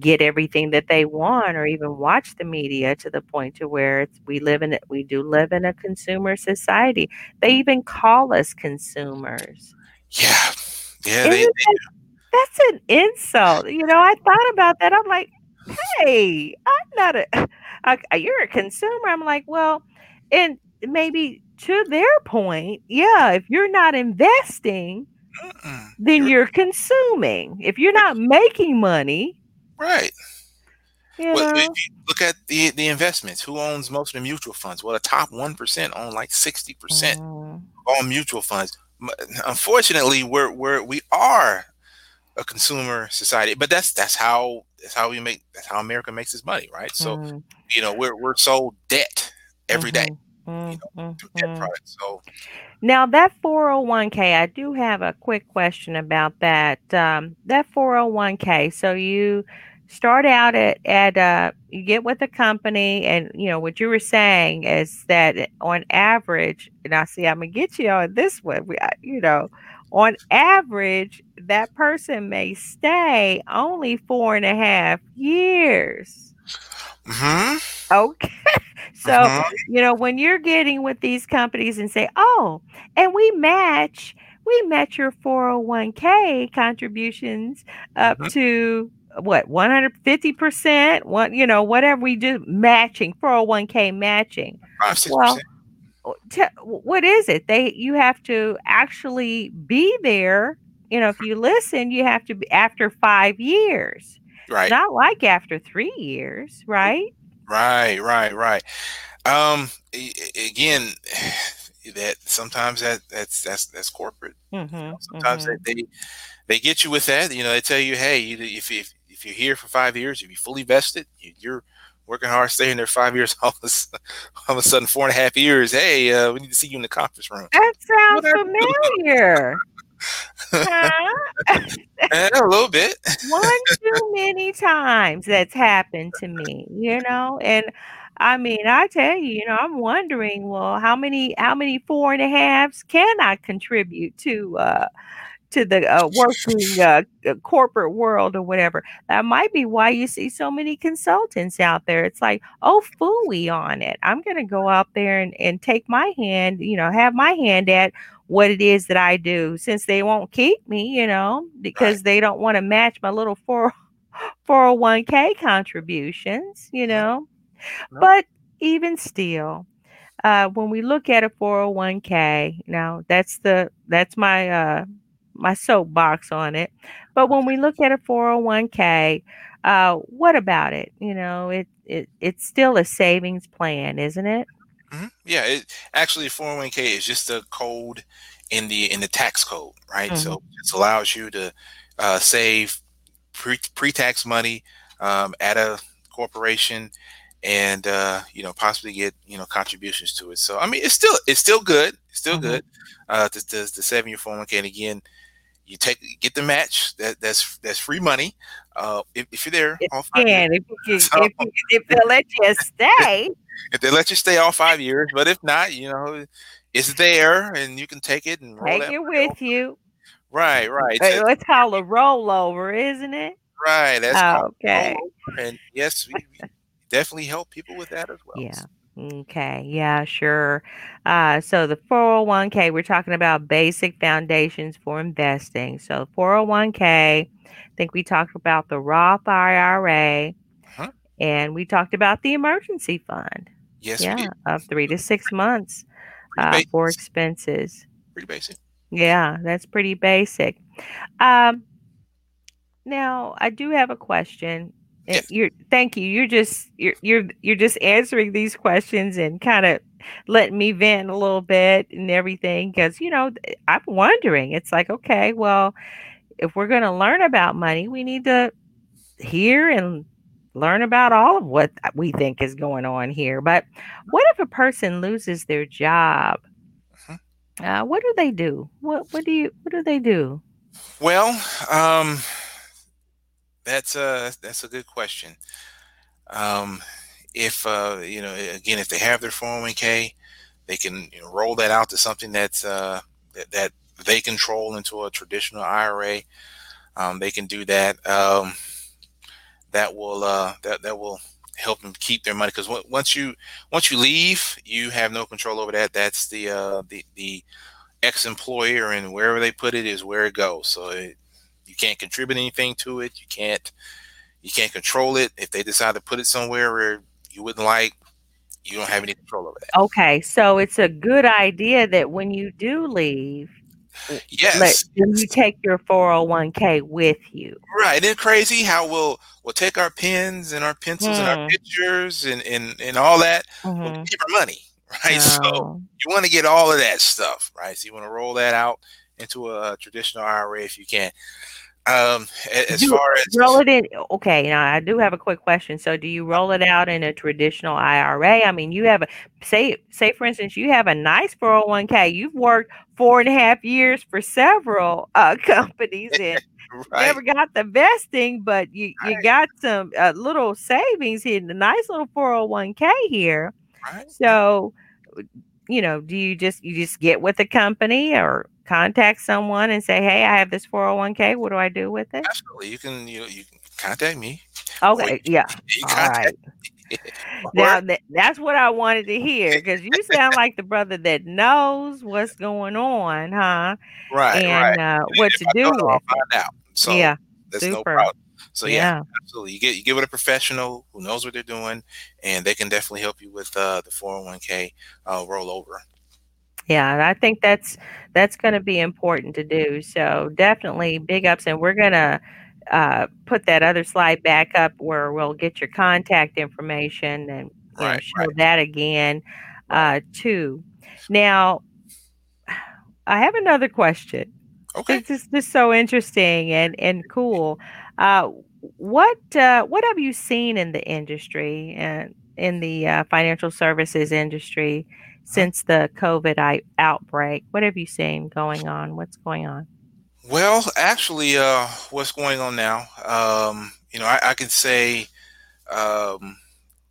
get everything that they want, or even watch the media to the point to where it's, we live in it. We do live in a consumer society. They even call us consumers. Yeah, yeah. They, that, they, that's an insult. You know, I thought about that. I'm like, hey, I'm not a. I, you're a consumer. I'm like, well, and maybe to their point, yeah. If you're not investing, Mm-mm. then you're consuming. If you're not making money. Right. You well, know? Look at the the investments. Who owns most of the mutual funds? Well, the top one percent own like sixty percent mm. of all mutual funds. Unfortunately, we're we're we are a consumer society, but that's that's how that's how we make that's how America makes its money, right? So mm. you know, we're we're sold debt every mm-hmm. day. You know, mm-hmm. product, so. Now that four oh one k, I do have a quick question about that. Um, that four oh one k. So you start out at, at uh, you get with a company, and you know what you were saying is that on average, and I see I'm gonna get you on this one. We, you know, on average, that person may stay only four and a half years. Mm-hmm. Okay. So, mm-hmm. you know, when you're getting with these companies and say, oh, and we match, we match your four oh one k contributions up mm-hmm. to what, one hundred fifty percent, one, you know, whatever we do, matching, four oh one k matching. five, six percent. Well, t- what is it? They, you have to actually be there. You know, if you listen, you have to be after five years. Right. Not like after three years, right? Right, right, right. Um, again, that sometimes that that's that's that's corporate. Mm-hmm, you know, sometimes mm-hmm. they, they they get you with that. You know, they tell you, hey, you, if if if you're here for five years, if you fully vested, you, you're working hard, staying there five years. All of a, all of a sudden, four and a half years. Hey, uh, we need to see you in the conference room. That sounds familiar. Huh? A little bit. One too many times that's happened to me, you know. And I mean, I tell you, you know, I'm wondering, well, how many how many four and a halves can I contribute to uh, to the uh, working uh, corporate world or whatever? That might be why you see so many consultants out there. It's like, oh, phooey on it. I'm going to go out there and, and take my hand, you know, have my hand at what it is that I do, since they won't keep me, you know, because right. they don't want to match my little four oh one k contributions, you know. No. But even still, uh, when we look at a four oh one k, now that's the that's my uh, my soapbox on it. But when we look at a four oh one k, uh, what about it? You know, it, it it's still a savings plan, isn't it? Mm-hmm. Yeah, it, actually, four oh one k is just a code in the in the tax code, right? Mm-hmm. So it allows you to uh, save pre pre-tax money um, at a corporation, and uh, you know, possibly get, you know, contributions to it. So I mean, it's still it's still good, it's still mm-hmm. good uh, to, to to save in your four oh one k. And again, you take get the match that that's that's free money uh, if, if you're there. All five can, if, you, so, if, you, if they'll let you stay. If they let you stay all five years, but if not, you know, it's there and you can take it and roll take it with you. Right, right. It's, it's, it's called a rollover, isn't it? Right. That's okay. And yes, we, we definitely help people with that as well. Yeah. So. Okay. Yeah, sure. Uh, so the four oh one k, we're talking about basic foundations for investing. So four oh one k, I think we talked about the Roth I R A. And we talked about the emergency fund. Yes, yeah, we did. Of three to six months uh, for expenses. Pretty basic. Yeah, that's pretty basic. Um, now, I do have a question. Yes. You're, thank you. You're just you're you're you're just answering these questions and kind of letting me vent a little bit and everything, because you know, I'm wondering. It's like, okay, well, if we're going to learn about money, we need to hear and learn about all of what we think is going on here. But what if a person loses their job? Mm-hmm. Uh, what do they do? What what do you what do they do? Well, um, that's a that's a good question. Um, if uh, you know, again, if they have their four oh one k, they can, you know, roll that out to something that's uh, that, that they control into a traditional I R A. Um, they can do that. Um, That will uh, that that will help them keep their money, because w- once you once you leave, you have no control over that. That's the uh, the the ex-employer, and wherever they put it is where it goes. So it, you can't contribute anything to it. You can't you can't control it. If they decide to put it somewhere where you wouldn't like, you don't have any control over that. Okay, so it's a good idea that when you do leave, Yes. Then you take your four oh one k with you. Right. Isn't it crazy how we'll we'll take our pens and our pencils mm. and our pictures and, and, and all that. Mm-hmm. We'll keep our money. Right. Oh. So you want to get all of that stuff. Right. So you want to roll that out into a traditional I R A if you can. Um, as do far as roll it in, okay. Now I do have a quick question. So, do you roll it out in a traditional I R A? I mean, you have a say. Say for instance, you have a nice four oh one k. You've worked four and a half years for several uh, companies and right. never got the vesting, but you right. you got some uh, little savings here. The nice little four oh one k here. Right. So, you know, do you just you just get with the company or contact someone and say, hey, I have this four oh one k. What do I do with it? Absolutely. You can you, you can contact me. Okay. You, yeah. You All right. Me. Now, th- that's what I wanted to hear because you sound like the brother that knows what's going on, huh? Right. And right. Uh, what to do with it. I'll find out. So yeah, that's super. No problem. So yeah, yeah, absolutely. You get you get with a professional who knows what they're doing, and they can definitely help you with uh, the four oh one k uh, rollover. Yeah, and I think that's that's going to be important to do. So definitely big ups. And we're going to uh, put that other slide back up where we'll get your contact information and, right, and show right. that again, uh, too. Now, I have another question. Okay. This is just so interesting and, and cool. Uh, what uh, what have you seen in the industry and in the uh, financial services industry since the COVID I- outbreak? What have you seen going on? What's going on? Well, actually, uh, what's going on now? Um, you know, I, I can say um,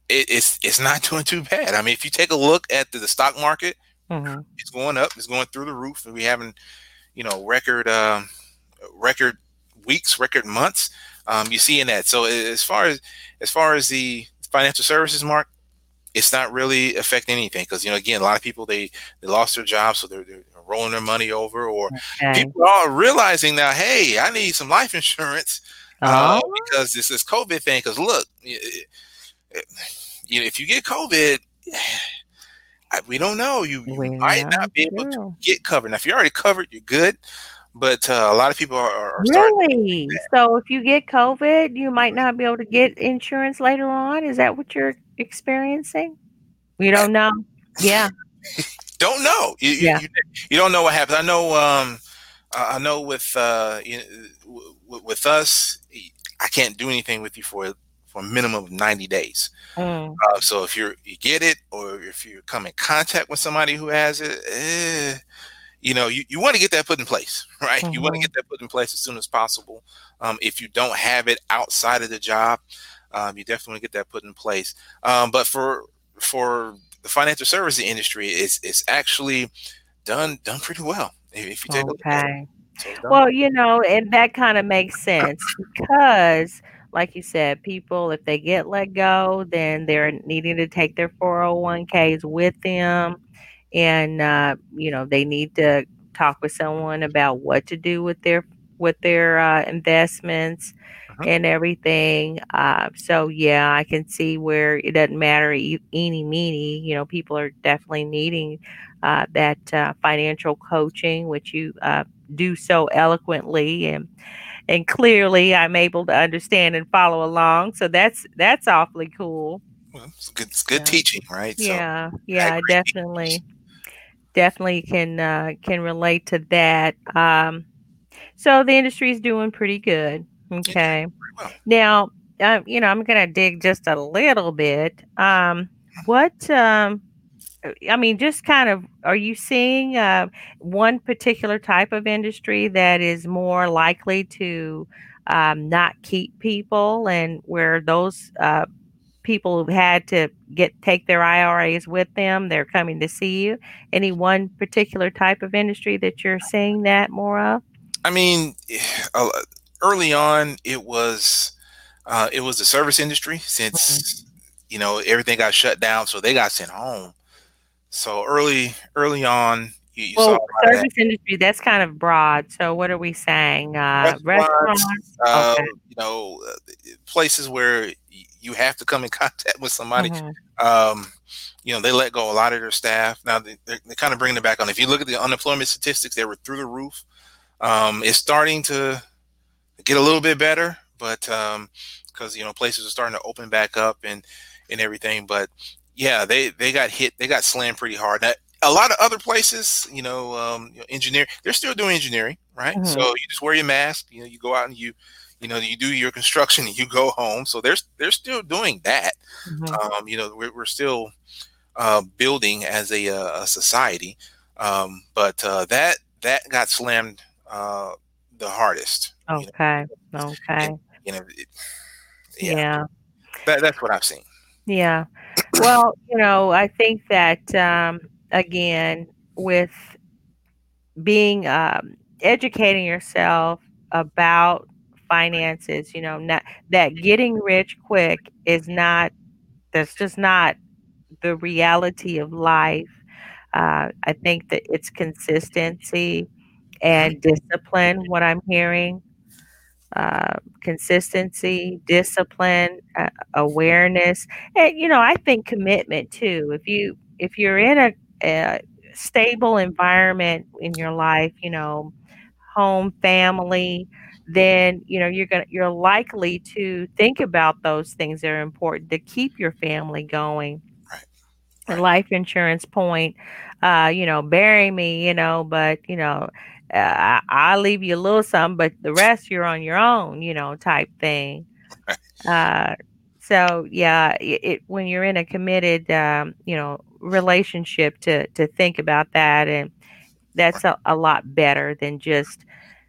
it, it's it's not doing too bad. I mean, if you take a look at the, the stock market, mm-hmm. it's going up, it's going through the roof, and we having, you know, record um, record weeks, record months. Um, you're seeing that. So as far as as far as the financial services market, it's not really affecting anything because, you know, again, a lot of people, they, they lost their jobs, so they're, they're rolling their money over, or okay. people are realizing now, hey, I need some life insurance uh, oh. because this is COVID thing. Because look, it, it, you know, if you get COVID, I, we don't know. You, you might not be able to get covered. Now, if you're already covered, you're good. But uh, a lot of people are, are really. So if you get COVID, you might not be able to get insurance later on. Is that what you're experiencing? You don't know. Yeah. Don't know. You, yeah. You, you don't know what happens. I know. Um, I know with uh, you know, w- with us, I can't do anything with you for for a minimum of ninety days. Mm. Uh, so if you're you get it, or if you come in contact with somebody who has it. Eh, You know, you, you want to get that put in place, right? Mm-hmm. You want to get that put in place as soon as possible. Um, if you don't have it outside of the job, um, you definitely get that put in place. Um, but for for the financial services industry, it's it's actually done done pretty well. If you take okay. a look, well, you know, and that kind of makes sense because, like you said, people, if they get let go, then they're needing to take their four oh one k's with them. And, uh, you know, they need to talk with someone about what to do with their with their uh, investments uh-huh. and everything. Uh, so, yeah, I can see where it doesn't matter e- eeny, meeny. You know, people are definitely needing uh, that uh, financial coaching, which you uh, do so eloquently. And and clearly I'm able to understand and follow along. So that's that's awfully cool. Well, it's good, it's good yeah. teaching, right? Yeah, so, yeah, definitely. Teachers. Definitely can uh, can relate to that. Um, so the industry is doing pretty good. Okay. Well. Now, uh, you know, I'm going to dig just a little bit. Um, what, um, I mean, just kind of, are you seeing uh, one particular type of industry that is more likely to um, not keep people, and where those uh, people who've had to get take their I R As with them, they're coming to see you? Any one particular type of industry that you're seeing that more of? I mean, early on, it was uh, it was the service industry since, mm-hmm. you know, everything got shut down, so they got sent home. So early early on, you, you well, saw a lot service that. Industry. That's kind of broad. So what are we saying? Uh, restaurants, restaurants uh, okay. you know, places where you have to come in contact with somebody. Mm-hmm. Um, you know, they let go a lot of their staff. Now they, they're, they're kind of bringing it back on. If you look at the unemployment statistics, they were through the roof. Um, it's starting to get a little bit better, but um, because, you know, places are starting to open back up and, and everything. But yeah, they, they got hit. They got slammed pretty hard. Now, a lot of other places, you know, um, you know, engineering, they're still doing engineering, right? Mm-hmm. So you just wear your mask, you know, you go out and you, you know, you do your construction and you go home. So they're, they're still doing that. Mm-hmm. Um, you know, we're, we're still uh, building as a, a society. Um, but uh, that, that got slammed uh, the hardest. Okay. You know? Okay. And, you know, it, yeah, yeah. That, that's what I've seen. Yeah. Well, you know, I think that, um, again, with being, um, educating yourself about finances, you know, not that getting rich quick is not, that's just not the reality of life. Uh, I think that it's consistency and discipline, what I'm hearing. Uh, consistency, discipline, uh, awareness, and, you know, I think commitment too. If you if you're in a, a stable environment in your life, you know, home, family, then you know you're gonna you're likely to think about those things that are important to keep your family going. Right. Right. Life insurance point, uh, you know, bury me, you know, but you know. Uh, I'll leave you a little something, but the rest you're on your own, you know, type thing. Uh, so, yeah, it, it, when you're in a committed, um, you know, relationship to, to think about that. And that's a, a lot better than just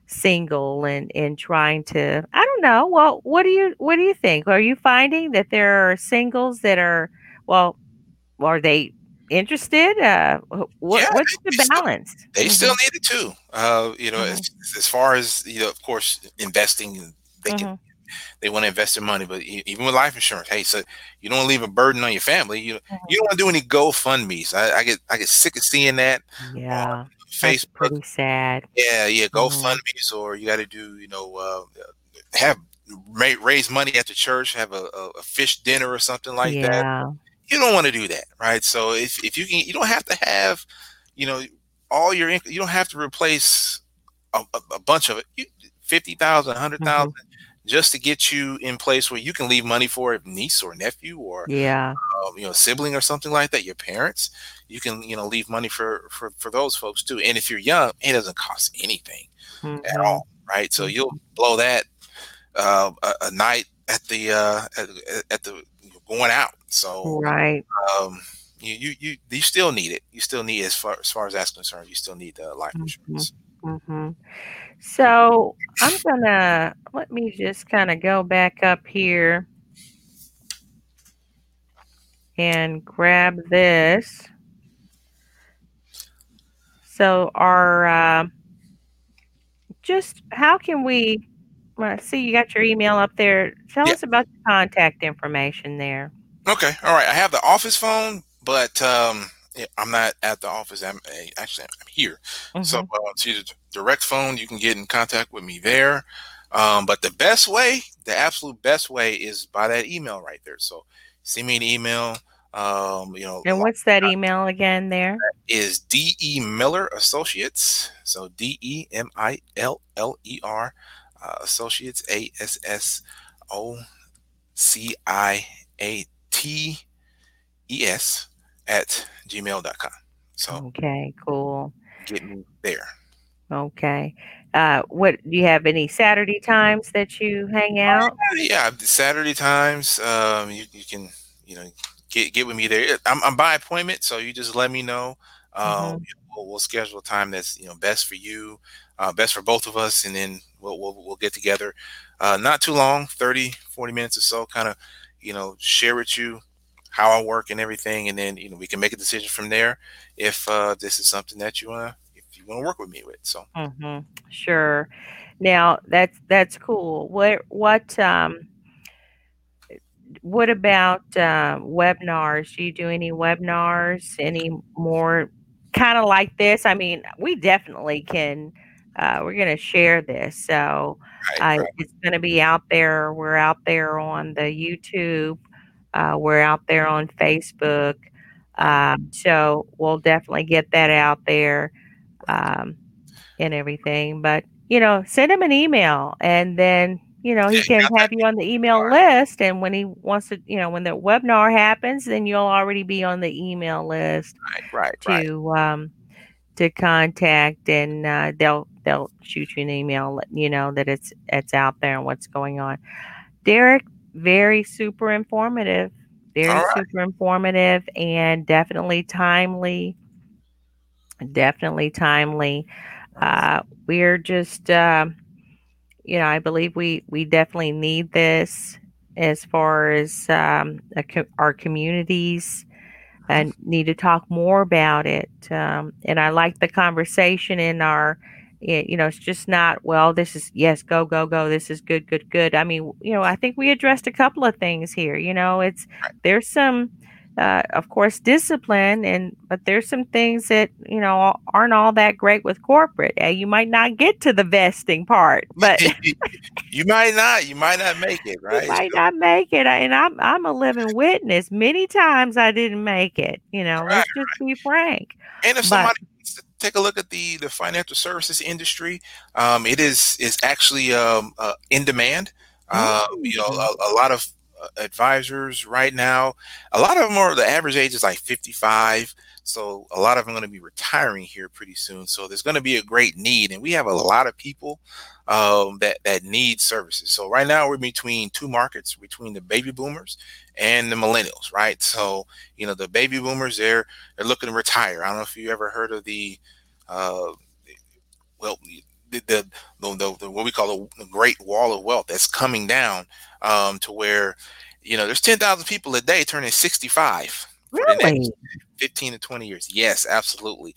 single and, and trying to, I don't know. Well, what do you, what do you think? Are you finding that there are singles that are, well, are they interested? Uh, what, yeah, what's the they balance? Still, they mm-hmm. still need it too. Uh, you know, mm-hmm. as, as far as, you know, of course, investing, they mm-hmm. can, they want to invest their money, but even with life insurance, hey, so you don't leave a burden on your family. You mm-hmm. you don't want to do any GoFundMe's. I, I get I get sick of seeing that. Yeah, on Facebook. That's pretty sad. Yeah, yeah, GoFundMe's, mm-hmm. or you got to do, you know, uh, have raise money at the church, have a, a fish dinner or something like yeah. that. You don't want to do that, right? So if, if you can, you don't have to have, you know, all your, you don't have to replace a, a, a bunch of it, fifty thousand, one hundred thousand, mm-hmm. just to get you in place where you can leave money for a niece or nephew or, yeah, um, you know, sibling or something like that, your parents, you can, you know, leave money for, for, for those folks too. And if you're young, it doesn't cost anything mm-hmm. at all, right? So you'll blow that uh, a, a night at the, uh, at, at the, going out. So right. um you, you you you still need it. You still need, as far as far as that's concerned, you still need the life mm-hmm. insurance. Mm-hmm. So I'm gonna let me just kind of go back up here and grab this. So our uh, just how can we well, see, you got your email up there. Tell yeah. us about the contact information there. Okay. All right. I have the office phone, but um, I'm not at the office. I'm uh, actually I'm here. Mm-hmm. So if I want to use a direct phone, you can get in contact with me there. Um, but the best way, the absolute best way is by that email right there. So send me an email. Um, you know, and what's that email again there? Is D E Miller Associates. So D E M I L L E R Uh, associates A S S O C I A T E S at gmail dot com. So okay, cool. Get me there. Okay. Uh, what do you have? Any Saturday times that you hang out? Uh, yeah, Saturday times. Um, you, you can you know get get with me there. I'm, I'm by appointment, so you just let me know. Um, mm-hmm. we'll, we'll schedule a time that's you know best for you, uh, best for both of us, and then. We'll, we'll, we'll get together, uh, not too long, thirty, forty minutes or so, kind of, you know, share with you how I work and everything. And then, you know, we can make a decision from there if uh, this is something that you want to, if you want to work with me with. So, mm-hmm. Sure. Now that's, that's cool. What, what, um, what about uh, webinars? Do you do any webinars, any more kind of like this? I mean, we definitely can Uh, we're going to share this. So uh, it's going to be out there. We're out there on the YouTube. Uh, we're out there on Facebook. Um, so we'll definitely get that out there um, and everything. But, you know, send him an email, and then, you know, he can have you on the email list. And when he wants to, you know, when the webinar happens, then you'll already be on the email list right, right, to right. Um, to contact, and uh, they'll, they'll shoot you an email, you know, that it's, it's out there and what's going on. Derek, very super informative, very right. super informative and definitely timely, definitely timely. Uh, we're just, uh, you know, I believe we, we definitely need this as far as um, co- our communities and need to talk more about it. Um, and I like the conversation in our, it, you know, it's just not, well, this is, yes, go, go, go. This is good, good, good. I mean, you know, I think we addressed a couple of things here. You know, it's, there's some, uh, of course, discipline, and, but there's some things that, you know, aren't all that great with corporate. Uh, you might not get to the vesting part, but you might not, you might not make it, right? You might so. not make it. I, and I'm, I'm a living witness. Many times I didn't make it, you know, right, let's just right. be frank. And if but, somebody take a look at the, the financial services industry. Um, it is is actually um, uh, in demand. Uh, you know, a, a lot of advisors right now, a lot of them are, the average age is like fifty-five. So a lot of them are going to be retiring here pretty soon. So there's going to be a great need. And we have a lot of people um, that, that need services. So right now we're between two markets, between the baby boomers and the millennials, right? So, you know, the baby boomers, they're, they're looking to retire. I don't know if you ever heard of the, uh, well, the, the, the, the what we call the Great Wall of Wealth that's coming down um, to where, you know, there's ten thousand people a day turning sixty-five. Really? fifteen to twenty years. Yes, absolutely.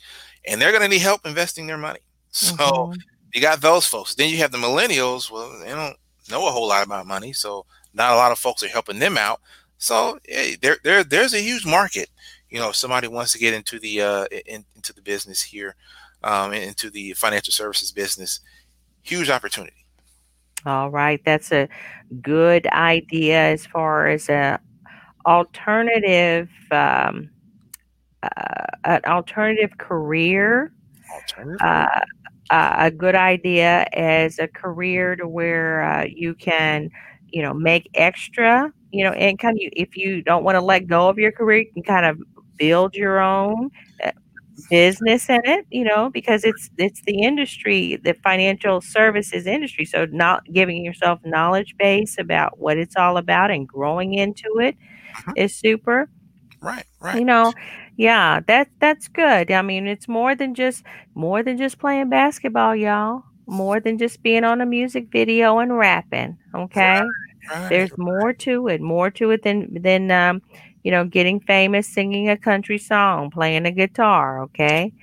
And they're going to need help investing their money. So mm-hmm. you got those folks. Then you have the millennials. Well, they don't know a whole lot about money. So not a lot of folks are helping them out. So hey, there, there, there's a huge market. You know, if somebody wants to get into the, uh, in, into the business here, um, into the financial services business, huge opportunity. All right. That's a good idea as far as a, alternative um uh, an alternative career alternative. Uh, uh, a good idea as a career to where uh, you can you know make extra you know income. You, if you don't want to let go of your career, you can kind of build your own business in it, you know because it's it's the industry, the financial services industry, so not giving yourself knowledge base about what it's all about and growing into it is super. Right, right. You know, yeah, that that's good. I mean, it's more than just more than just playing basketball, y'all. More than just being on a music video and rapping. Okay, right, right, there's right. more to it, more to it than than um, you know, getting famous, singing a country song, playing a guitar. Okay,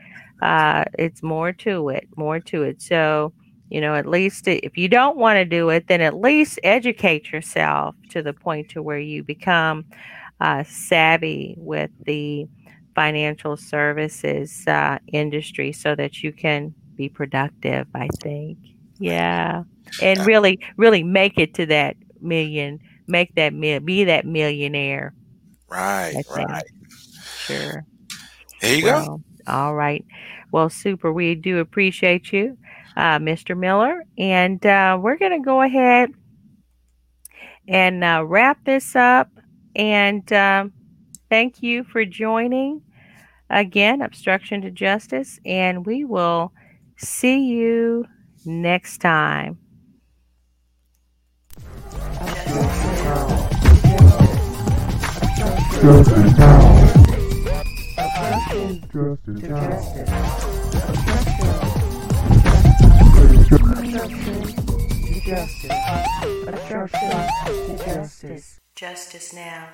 uh, it's more to it, more to it. So. You know, at least if you don't want to do it, then at least educate yourself to the point to where you become uh, savvy with the financial services uh, industry so that you can be productive, I think. Yeah. And really, really make it to that million, make that, mil- be that millionaire. Right, That's right. It. Sure. There you well, go. All right. Well, super. We do appreciate you. Uh, Mister Miller, and uh, we're going to go ahead and uh, wrap this up, and uh, thank you for joining again, Obstruction to Justice, and we will see you next time. Obstruction to Justice. Obstruction to justice. Obstruction to justice. Justice now.